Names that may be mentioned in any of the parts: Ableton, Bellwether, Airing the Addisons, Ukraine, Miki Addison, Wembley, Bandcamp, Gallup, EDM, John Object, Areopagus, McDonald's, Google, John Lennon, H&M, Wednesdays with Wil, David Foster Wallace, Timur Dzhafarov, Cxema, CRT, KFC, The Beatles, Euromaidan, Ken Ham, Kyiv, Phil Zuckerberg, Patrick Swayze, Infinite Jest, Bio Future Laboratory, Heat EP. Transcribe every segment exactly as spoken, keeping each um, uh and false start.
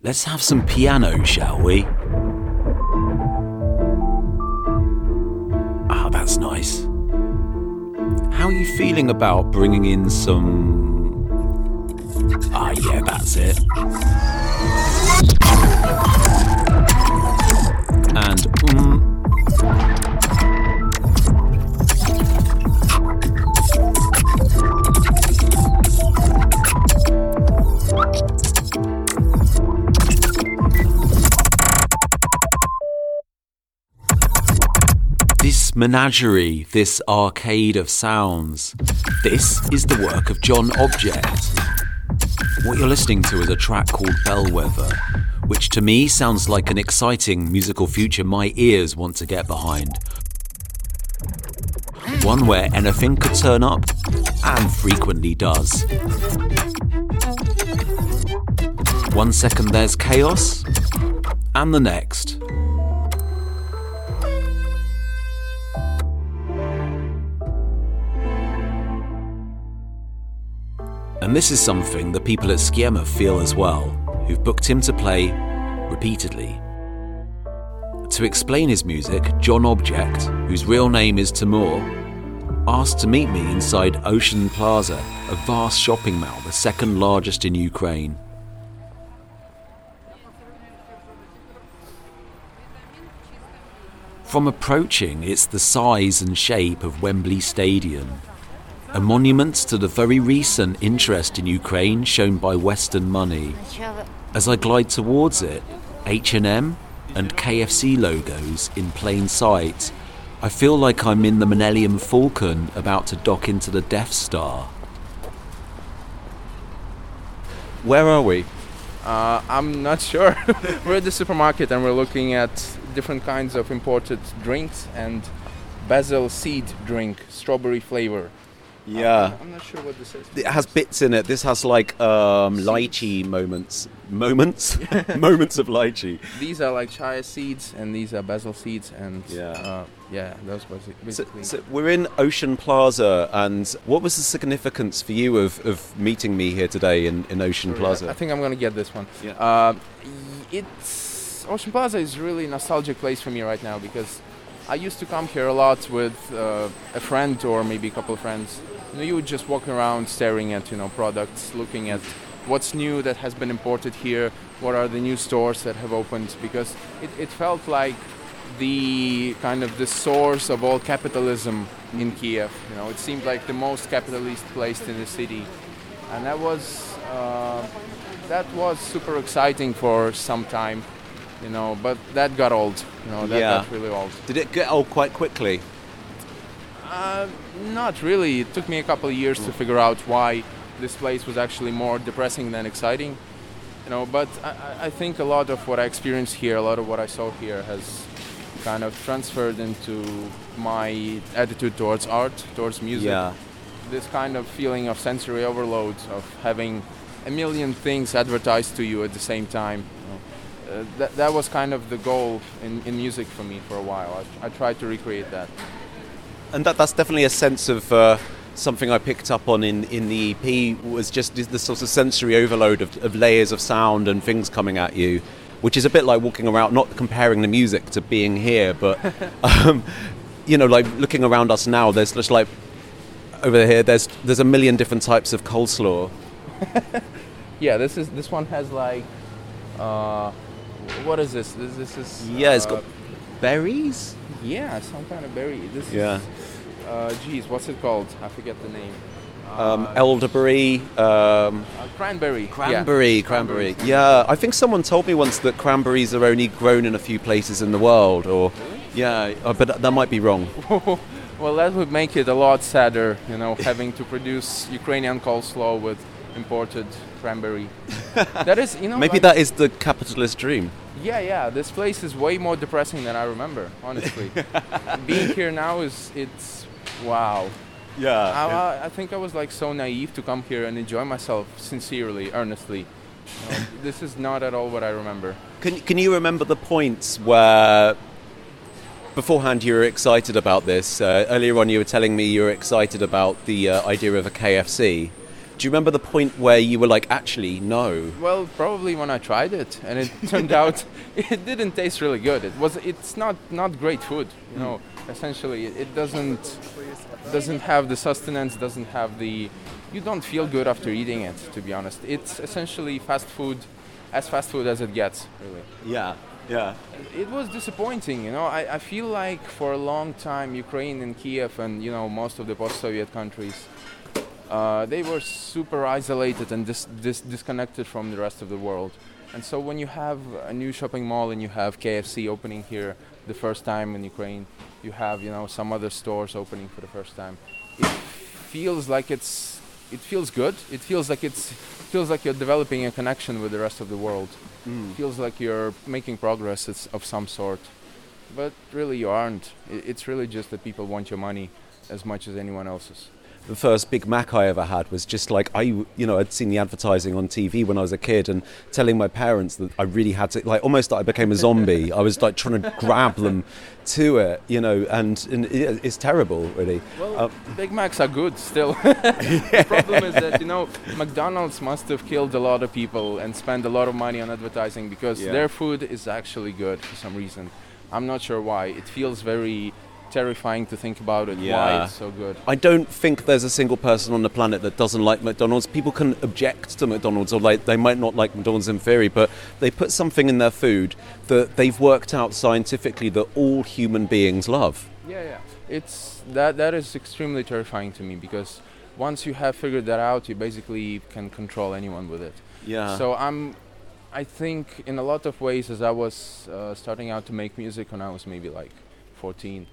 Let's have some piano, shall we? Ah, that's nice. How are you feeling about bringing in some... Ah, yeah, that's it. And... Mm, this menagerie, this arcade of sounds, this is the work of John Object. What you're listening to is a track called Bellwether, which to me sounds like an exciting musical future my ears want to get behind. One where anything could turn up, and frequently does. One second there's chaos, and the next. And this is something the people at Cxema feel as well, who've booked him to play repeatedly. To explain his music, John Object, whose real name is Timur, asked to meet me inside Ocean Plaza, a vast shopping mall, the second largest in Ukraine. From approaching, it's the size and shape of Wembley Stadium, a monument to the very recent interest in Ukraine shown by Western money. As I glide towards it, H and M and K F C logos in plain sight, I feel like I'm in the Millennium Falcon about to dock into the Death Star. Where are we? Uh, I'm not sure. We're at the supermarket and we're looking at different kinds of imported drinks and basil seed drink, strawberry flavor. Yeah. I'm not sure what this is. It has bits in it. This has like um, lychee moments. Moments? Moments of lychee. These are like chia seeds and these are basil seeds and yeah, uh, yeah those basically. So, so we're in Ocean Plaza, and what was the significance for you of, of meeting me here today in, in Ocean Plaza? I think I'm going to get this one. Yeah. Uh, it's Ocean Plaza is really a nostalgic place for me right now because I used to come here a lot with uh, a friend or maybe a couple of friends. You know, you would just walk around staring at, you know, products, looking at what's new that has been imported here, what are the new stores that have opened, because it, it felt like the kind of the source of all capitalism in Kiev. You know, it seemed like the most capitalist place in the city, and that was uh, that was super exciting for some time. You know, but that got old. You know, that yeah. got really old. Did it get old quite quickly? Uh, not really. It took me a couple of years mm. to figure out why this place was actually more depressing than exciting. You know, but I, I think a lot of what I experienced here, a lot of what I saw here, has kind of transferred into my attitude towards art, towards music. Yeah. This kind of feeling of sensory overload, of having a million things advertised to you at the same time. Uh, that, that was kind of the goal in, in music for me for a while. I, I tried to recreate that. And that that's definitely a sense of uh, something I picked up on in, in the E P, was just the sort of sensory overload of, of layers of sound and things coming at you, which is a bit like walking around, not comparing the music to being here, but, um, you know, like looking around us now, there's just like, over here, there's there's a million different types of coleslaw. Yeah, this is this one has like... Uh, What is this? This, this is... Yeah, uh, it's got berries? Yeah, some kind of berry. This yeah. is... Uh, geez, what's it called? I forget the name. Um, uh, elderberry. Um, uh, cranberry. Cranberry, yeah. cranberry. Yeah, I think someone told me once that cranberries are only grown in a few places in the world. Or really? Yeah, uh, but that might be wrong. Well, that would make it a lot sadder, you know, having to produce Ukrainian coleslaw with imported cranberry. That is, you know, maybe like, that is the capitalist dream. Yeah, yeah. This place is way more depressing than I remember, honestly. Being here now is it's wow. Yeah. I, yeah. I, I think I was like so naive to come here and enjoy myself sincerely, earnestly. You know, this is not at all what I remember. Can Can you remember the points where beforehand you were excited about this? Uh, earlier on, you were telling me you were excited about the uh, idea of a K F C. Do you remember the point where you were like, actually, no? Well, probably when I tried it, and it turned out it didn't taste really good. It was, it's not, not great food, you know. Mm. Essentially, it doesn't doesn't have the sustenance, doesn't have the. You don't feel good after eating it, to be honest. It's essentially fast food, as fast food as it gets, really. Yeah, yeah. It was disappointing, you know. I, I feel like for a long time, Ukraine and Kyiv, and you know, most of the post-Soviet countries. Uh, they were super isolated and dis- dis- disconnected from the rest of the world. And so when you have a new shopping mall and you have K F C opening here the first time in Ukraine, you have, you know, some other stores opening for the first time, it feels like it's, it feels good. It feels like it's, it feels like you're developing a connection with the rest of the world. Mm. It feels like you're making progress of some sort. But really you aren't. It's really just that people want your money as much as anyone else's. The first Big Mac I ever had was just like, I, you know, I'd seen the advertising on T V when I was a kid, and telling my parents that I really had to, like, almost like I became a zombie. I was like trying to grab them to it, you know, and, and it's terrible, really. Well, um, Big Macs are good still. The problem is that, you know, McDonald's must have killed a lot of people and spent a lot of money on advertising, because yeah. their food is actually good for some reason. I'm not sure why. It feels very terrifying to think about it, yeah. why it's so good. I don't think there's a single person on the planet that doesn't like McDonald's. People can object to McDonald's, or like they might not like McDonald's in theory, but they put something in their food that they've worked out scientifically that all human beings love. Yeah, yeah. It's that that is extremely terrifying to me, because once you have figured that out, you basically can control anyone with it. Yeah. So I'm I think in a lot of ways, as I was uh, starting out to make music when I was maybe like fourteen,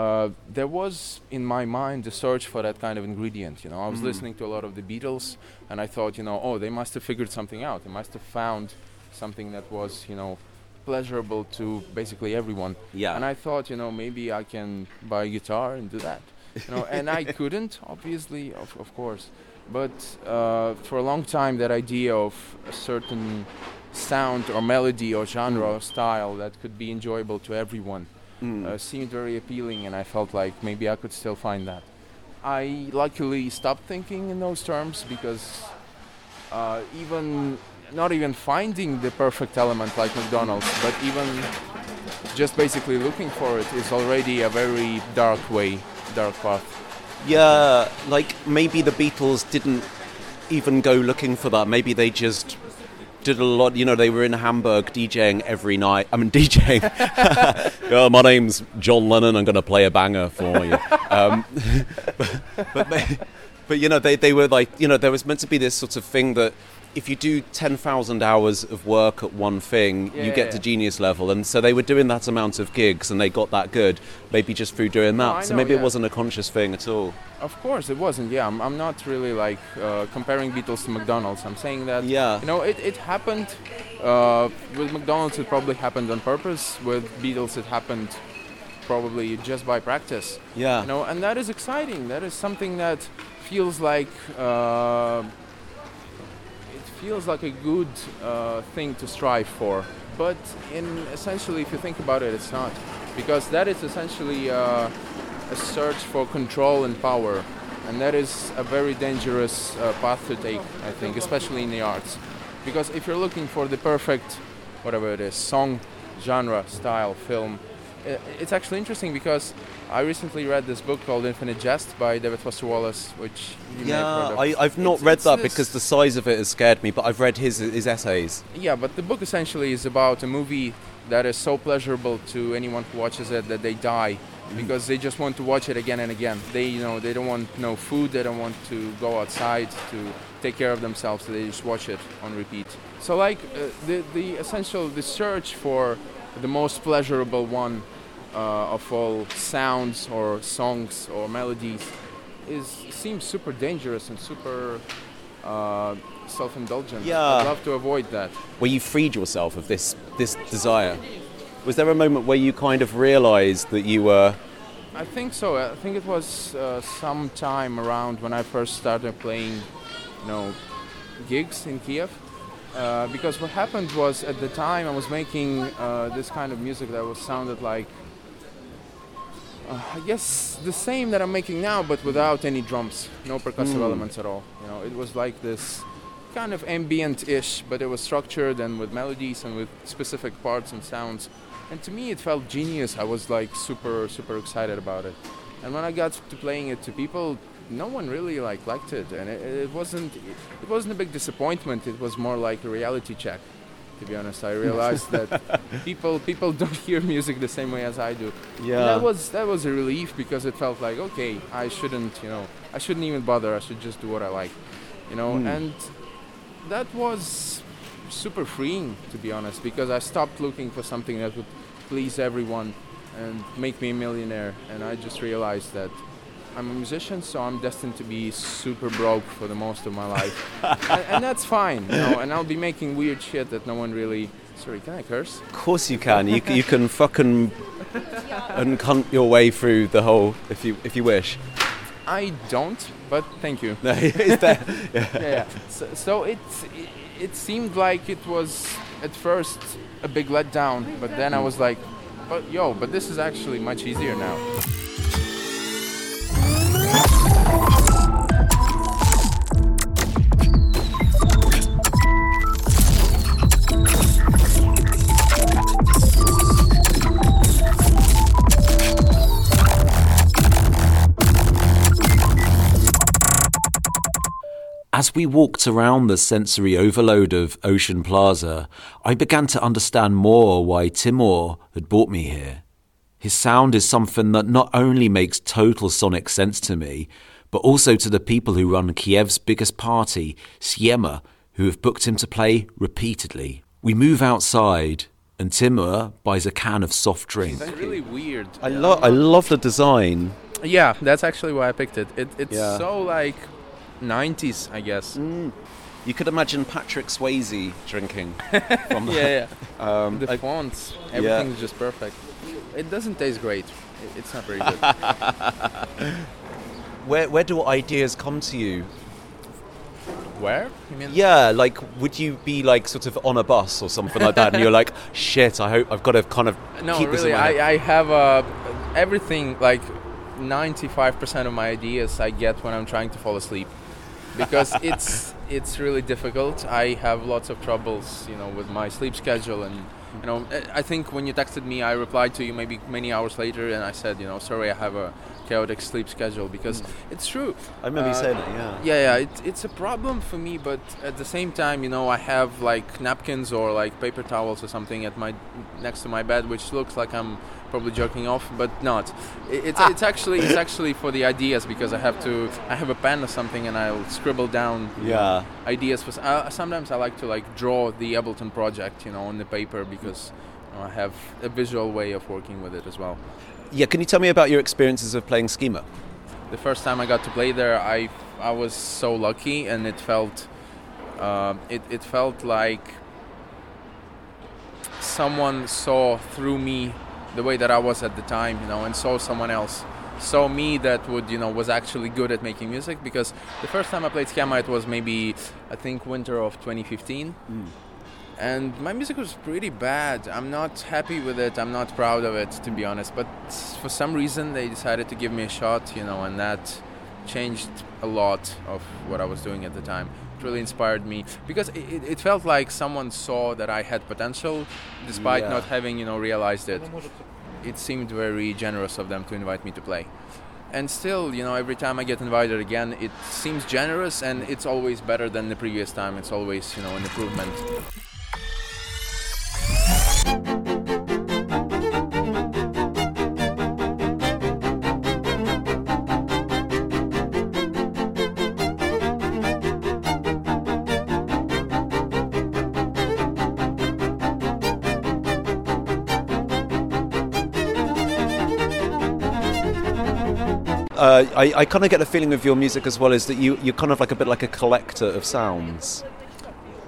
Uh, there was in my mind the search for that kind of ingredient, you know. I was mm-hmm. listening to a lot of the Beatles, and I thought, you know, oh, they must have figured something out. They must have found something that was, you know, pleasurable to basically everyone. Yeah. And I thought, you know, maybe I can buy a guitar and do that. You know, and I couldn't, obviously, of, of course. But uh, for a long time, that idea of a certain sound or melody or genre mm. or style that could be enjoyable to everyone. Mm. Uh, seemed very appealing, and I felt like maybe I could still find that. I luckily stopped thinking in those terms, because uh, even not even finding the perfect element like McDonald's, but even just basically looking for it is already a very dark way, dark path. Yeah, like maybe the Beatles didn't even go looking for that. Maybe they just did a lot, you know, they were in Hamburg DJing every night. I mean, DJing. oh, my name's John Lennon. I'm going to play a banger for you. Um, but, but, they, but, you know, they, they were like, you know, there was meant to be this sort of thing that if you do ten thousand hours of work at one thing, yeah, you get yeah. to genius level. And so they were doing that amount of gigs, and they got that good, maybe just through doing that. Oh, so know, maybe yeah. it wasn't a conscious thing at all. Of course it wasn't, yeah. I'm, I'm not really like uh, comparing Beatles to McDonald's. I'm saying that, yeah. you know, it, it happened. Uh, with McDonald's, it probably happened on purpose. With Beatles, it happened probably just by practice. Yeah. You know, and that is exciting. That is something that feels like... Uh, feels like a good uh, thing to strive for, but in essentially, if you think about it, it's not, because that is essentially uh, a search for control and power, and that is a very dangerous uh, path to take, I think, especially in the arts, because if you're looking for the perfect, whatever it is, song, genre, style, film, it's actually interesting, because I recently read this book called Infinite Jest by David Foster Wallace, which you yeah, may have heard of. I, I've not it's, read it's that because the size of it has scared me, but I've read his his essays. Yeah, but the book essentially is about a movie that is so pleasurable to anyone who watches it that they die mm. because they just want to watch it again and again. They, you know, they don't want no food, they don't want to go outside to take care of themselves, so they just watch it on repeat. So, like uh, the the essential the search for the most pleasurable one. Uh, of all sounds or songs or melodies is seems super dangerous and super uh, self-indulgent. Yeah. I'd love to avoid that. Where you freed yourself of this this desire. Was there a moment where you kind of realized that you were... I think so. I think it was uh, some time around when I first started playing, you know, gigs in Kyiv. Uh, because what happened was, at the time I was making uh, this kind of music that was sounded like Uh, I guess the same that I'm making now, but without any drums, no percussive mm. elements at all. You know, it was like this kind of ambient-ish, but it was structured and with melodies and with specific parts and sounds. And to me, it felt genius. I was like super, super excited about it. And when I got to playing it to people, no one really like liked it, and it, it wasn't it wasn't a big disappointment. It was more like a reality check. To be honest, I realized that people people don't hear music the same way as I do. Yeah. And that was that was a relief, because it felt like, okay, I shouldn't, you know, I shouldn't even bother. I should just do what I like, you know. Mm. And that was super freeing, to be honest, because I stopped looking for something that would please everyone and make me a millionaire. And I just realized that I'm a musician, so I'm destined to be super broke for the most of my life. and, and that's fine, you know, and I'll be making weird shit that no one really... Sorry, can I curse? Of course you can. you, you can fucking uncunt your way through the whole, if you if you wish. I don't, but thank you. No, it's there. yeah. yeah, yeah. So, so it, it, it seemed like it was, at first, a big letdown, but then I was like, but yo, but this is actually much easier now. As we walked around the sensory overload of Ocean Plaza, I began to understand more why Timur had brought me here. His sound is something that not only makes total sonic sense to me, but also to the people who run Kyiv's biggest party, Cxema, who have booked him to play repeatedly. We move outside, and Timur buys a can of soft drink. That's really weird. I, lo- I love the design. Yeah, that's actually why I picked it. it it's yeah. so like... nineties, I guess. Mm. You could imagine Patrick Swayze drinking from yeah, yeah. Um, the I, fonts, everything's yeah. just perfect. It doesn't taste great. It's not very good. where where do ideas come to you? Where? You mean? Yeah, like, would you be like sort of on a bus or something like that, and you're like, shit, I hope I've got to kind of no, keep really, this in mind. No, really, I have uh, everything like. ninety-five percent of my ideas I get when I'm trying to fall asleep, because it's it's really difficult. I have lots of troubles, you know, with my sleep schedule, and you know, I think when you texted me, I replied to you maybe many hours later, and I said, you know, sorry, I have a chaotic sleep schedule, because mm. it's true. I remember uh, you saying that, yeah. Yeah, yeah, it, it's a problem for me, but at the same time, you know, I have like napkins or like paper towels or something at my next to my bed, which looks like I'm probably jerking off, but not. It, it's ah. it's actually it's actually for the ideas, because I have to I have a pen or something, and I'll scribble down yeah you know, ideas for. Uh, sometimes I like to like draw the Ableton project, you know, on the paper, because you know, I have a visual way of working with it as well. Yeah, can you tell me about your experiences of playing Cxema? The first time I got to play there, I I was so lucky, and it felt uh, it it felt like someone saw through me the way that I was at the time, you know, and saw someone else, saw me that would, you know, was actually good at making music. Because the first time I played Cxema, it was maybe I think winter of twenty fifteen. Mm. And my music was pretty bad. I'm not happy with it. I'm not proud of it, to be honest. But for some reason, they decided to give me a shot, you know, and that changed a lot of what I was doing at the time. It really inspired me, because it, it felt like someone saw that I had potential, despite yeah. not having, you know, realized it. It seemed very generous of them to invite me to play. And still, you know, every time I get invited again, it seems generous, and it's always better than the previous time. It's always, you know, an improvement. Uh, I, I kind of get the feeling with your music as well, is that you, you're kind of like a bit like a collector of sounds.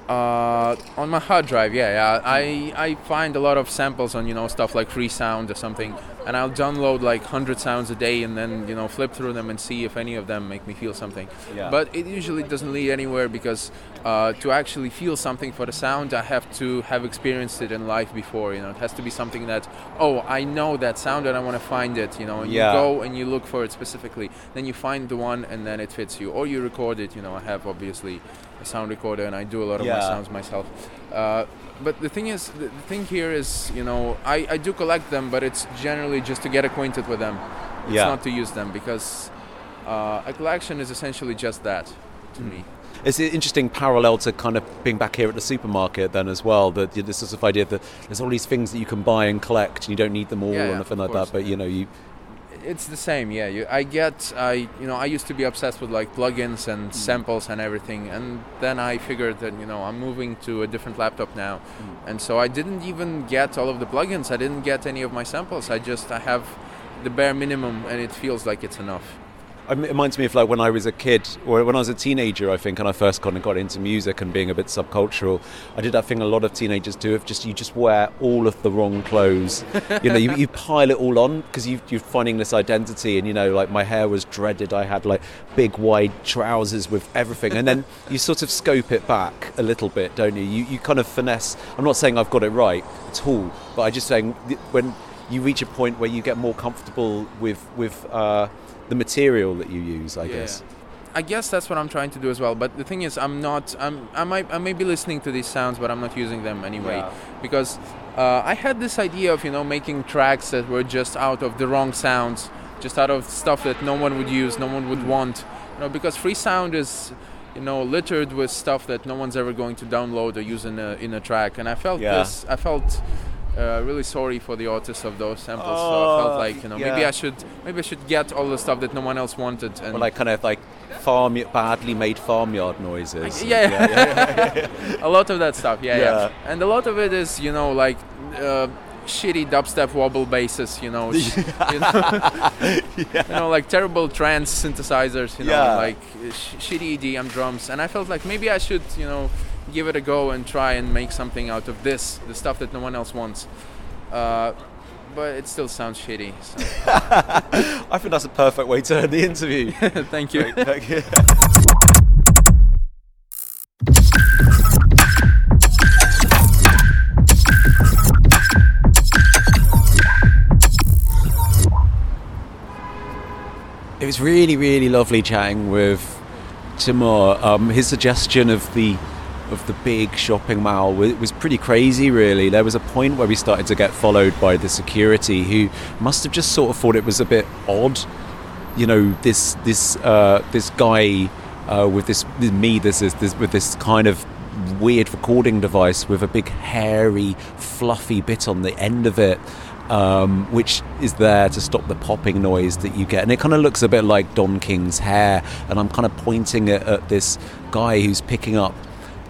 Uh, on my hard drive, yeah, yeah. I, I find a lot of samples on, you know, stuff like Free Sound or something, and I'll download like one hundred sounds a day and then, you know, flip through them and see if any of them make me feel something. Yeah. But it usually doesn't lead anywhere because uh, to actually feel something for the sound, I have to have experienced it in life before, you know. It has to be something that, oh, I know that sound and I want to find it, you know. And yeah. you go and you look for it specifically. Then you find the one and then it fits you. Or you record it, you know. I have obviously a sound recorder and I do a lot of yeah. my sounds myself. Uh, but the thing is, the thing here is, you know, I, I do collect them, but it's generally just to get acquainted with them. It's yeah. not to use them, because uh, a collection is essentially just that to mm. me. It's an interesting parallel to kind of being back here at the supermarket then as well, that this sort of idea that there's all these things that you can buy and collect and you don't need them all yeah, or anything like that, but you know, you... It's the same, yeah. You, I get, I you know, I used to be obsessed with like plugins and mm. samples and everything, and then I figured that, you know, I'm moving to a different laptop now, mm. and so I didn't even get all of the plugins. I didn't get any of my samples. I just, I have the bare minimum, and it feels like it's enough. It reminds me of like when I was a kid, or when I was a teenager, I think, and I first kind of got into music and being a bit subcultural. I did that thing a lot of teenagers do of just, you just wear all of the wrong clothes. You know, you, you pile it all on because you, you're finding this identity, and, you know, like my hair was dreaded. I had like big wide trousers with everything. And then you sort of scope it back a little bit, don't you? You, you kind of finesse. I'm not saying I've got it right at all, but I'm just saying when you reach a point where you get more comfortable with... with uh, the material that you use, I yeah. guess. I guess that's what I'm trying to do as well. But the thing is, I'm not. I'm. I might. I may be listening to these sounds, but I'm not using them anyway. Yeah. Because uh, I had this idea of, you know, making tracks that were just out of the wrong sounds, just out of stuff that no one would use, no one would mm. want. You know, because free sound is, you know, littered with stuff that no one's ever going to download or use in a in a track. And I felt yeah. this. I felt. Uh, really sorry for the artists of those samples. Oh, so I felt like, you know, yeah. maybe I should maybe I should get all the stuff that no one else wanted. And well, like kind of like farm badly made farmyard noises. I, yeah. yeah, yeah, yeah. A lot of that stuff. Yeah, yeah, yeah. And a lot of it is, you know, like uh, shitty dubstep wobble basses. You know, sh- you, know yeah. you know, like terrible trance synthesizers. You know, yeah. like sh- shitty E D M drums. And I felt like maybe I should, you know, give it a go and try and make something out of this, the stuff that no one else wants. Uh, but it still sounds shitty. So. I think that's a perfect way to end the interview. Thank you. Great, thank you. It was really, really lovely chatting with Timur. Um, his suggestion of the of the big shopping mall, it was pretty crazy, really. There was a point where we started to get followed by the security, who must have just sort of thought it was a bit odd, you know, this this uh, this guy uh, with this, this me, this is this with this kind of weird recording device with a big hairy, fluffy bit on the end of it, um, which is there to stop the popping noise that you get, and it kind of looks a bit like Don King's hair. And I'm kind of pointing at, at this guy who's picking up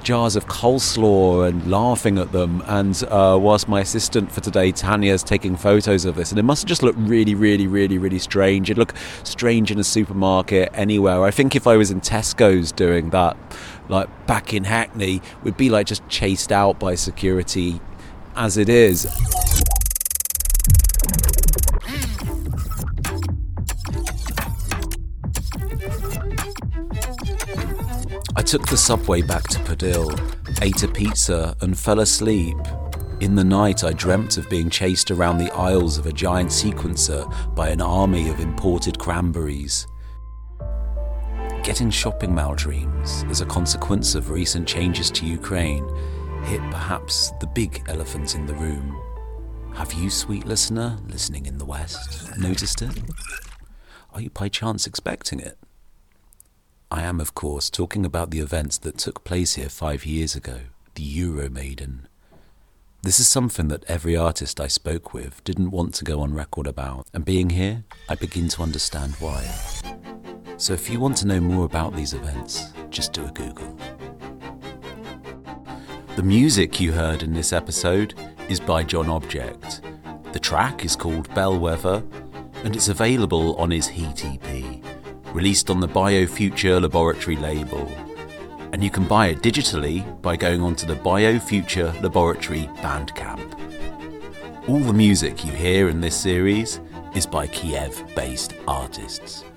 jars of coleslaw and laughing at them, and uh, whilst my assistant for today, Tanya, is taking photos of this, and it must have just looked really really really really strange. It looked strange in a supermarket anywhere. I think if I was in Tesco's doing that, like back in Hackney, would be like just chased out by security as it is. I took the subway back to Padil, ate a pizza and fell asleep. In the night I dreamt of being chased around the aisles of a giant sequencer by an army of imported cranberries. Getting shopping mall dreams as a consequence of recent changes to Ukraine hit perhaps the big elephant in the room. Have you, sweet listener, listening in the West, noticed it? Are you by chance expecting it? I am, of course, talking about the events that took place here five years ago, the Euromaidan. This is something that every artist I spoke with didn't want to go on record about, and being here, I begin to understand why. So if you want to know more about these events, just do a Google. The music you heard in this episode is by John Object. The track is called Bellwether, and it's available on his Heat E P. Released on the Bio Future Laboratory label. And you can buy it digitally by going onto the Bio Future Laboratory Bandcamp. All the music you hear in this series is by Kiev-based artists.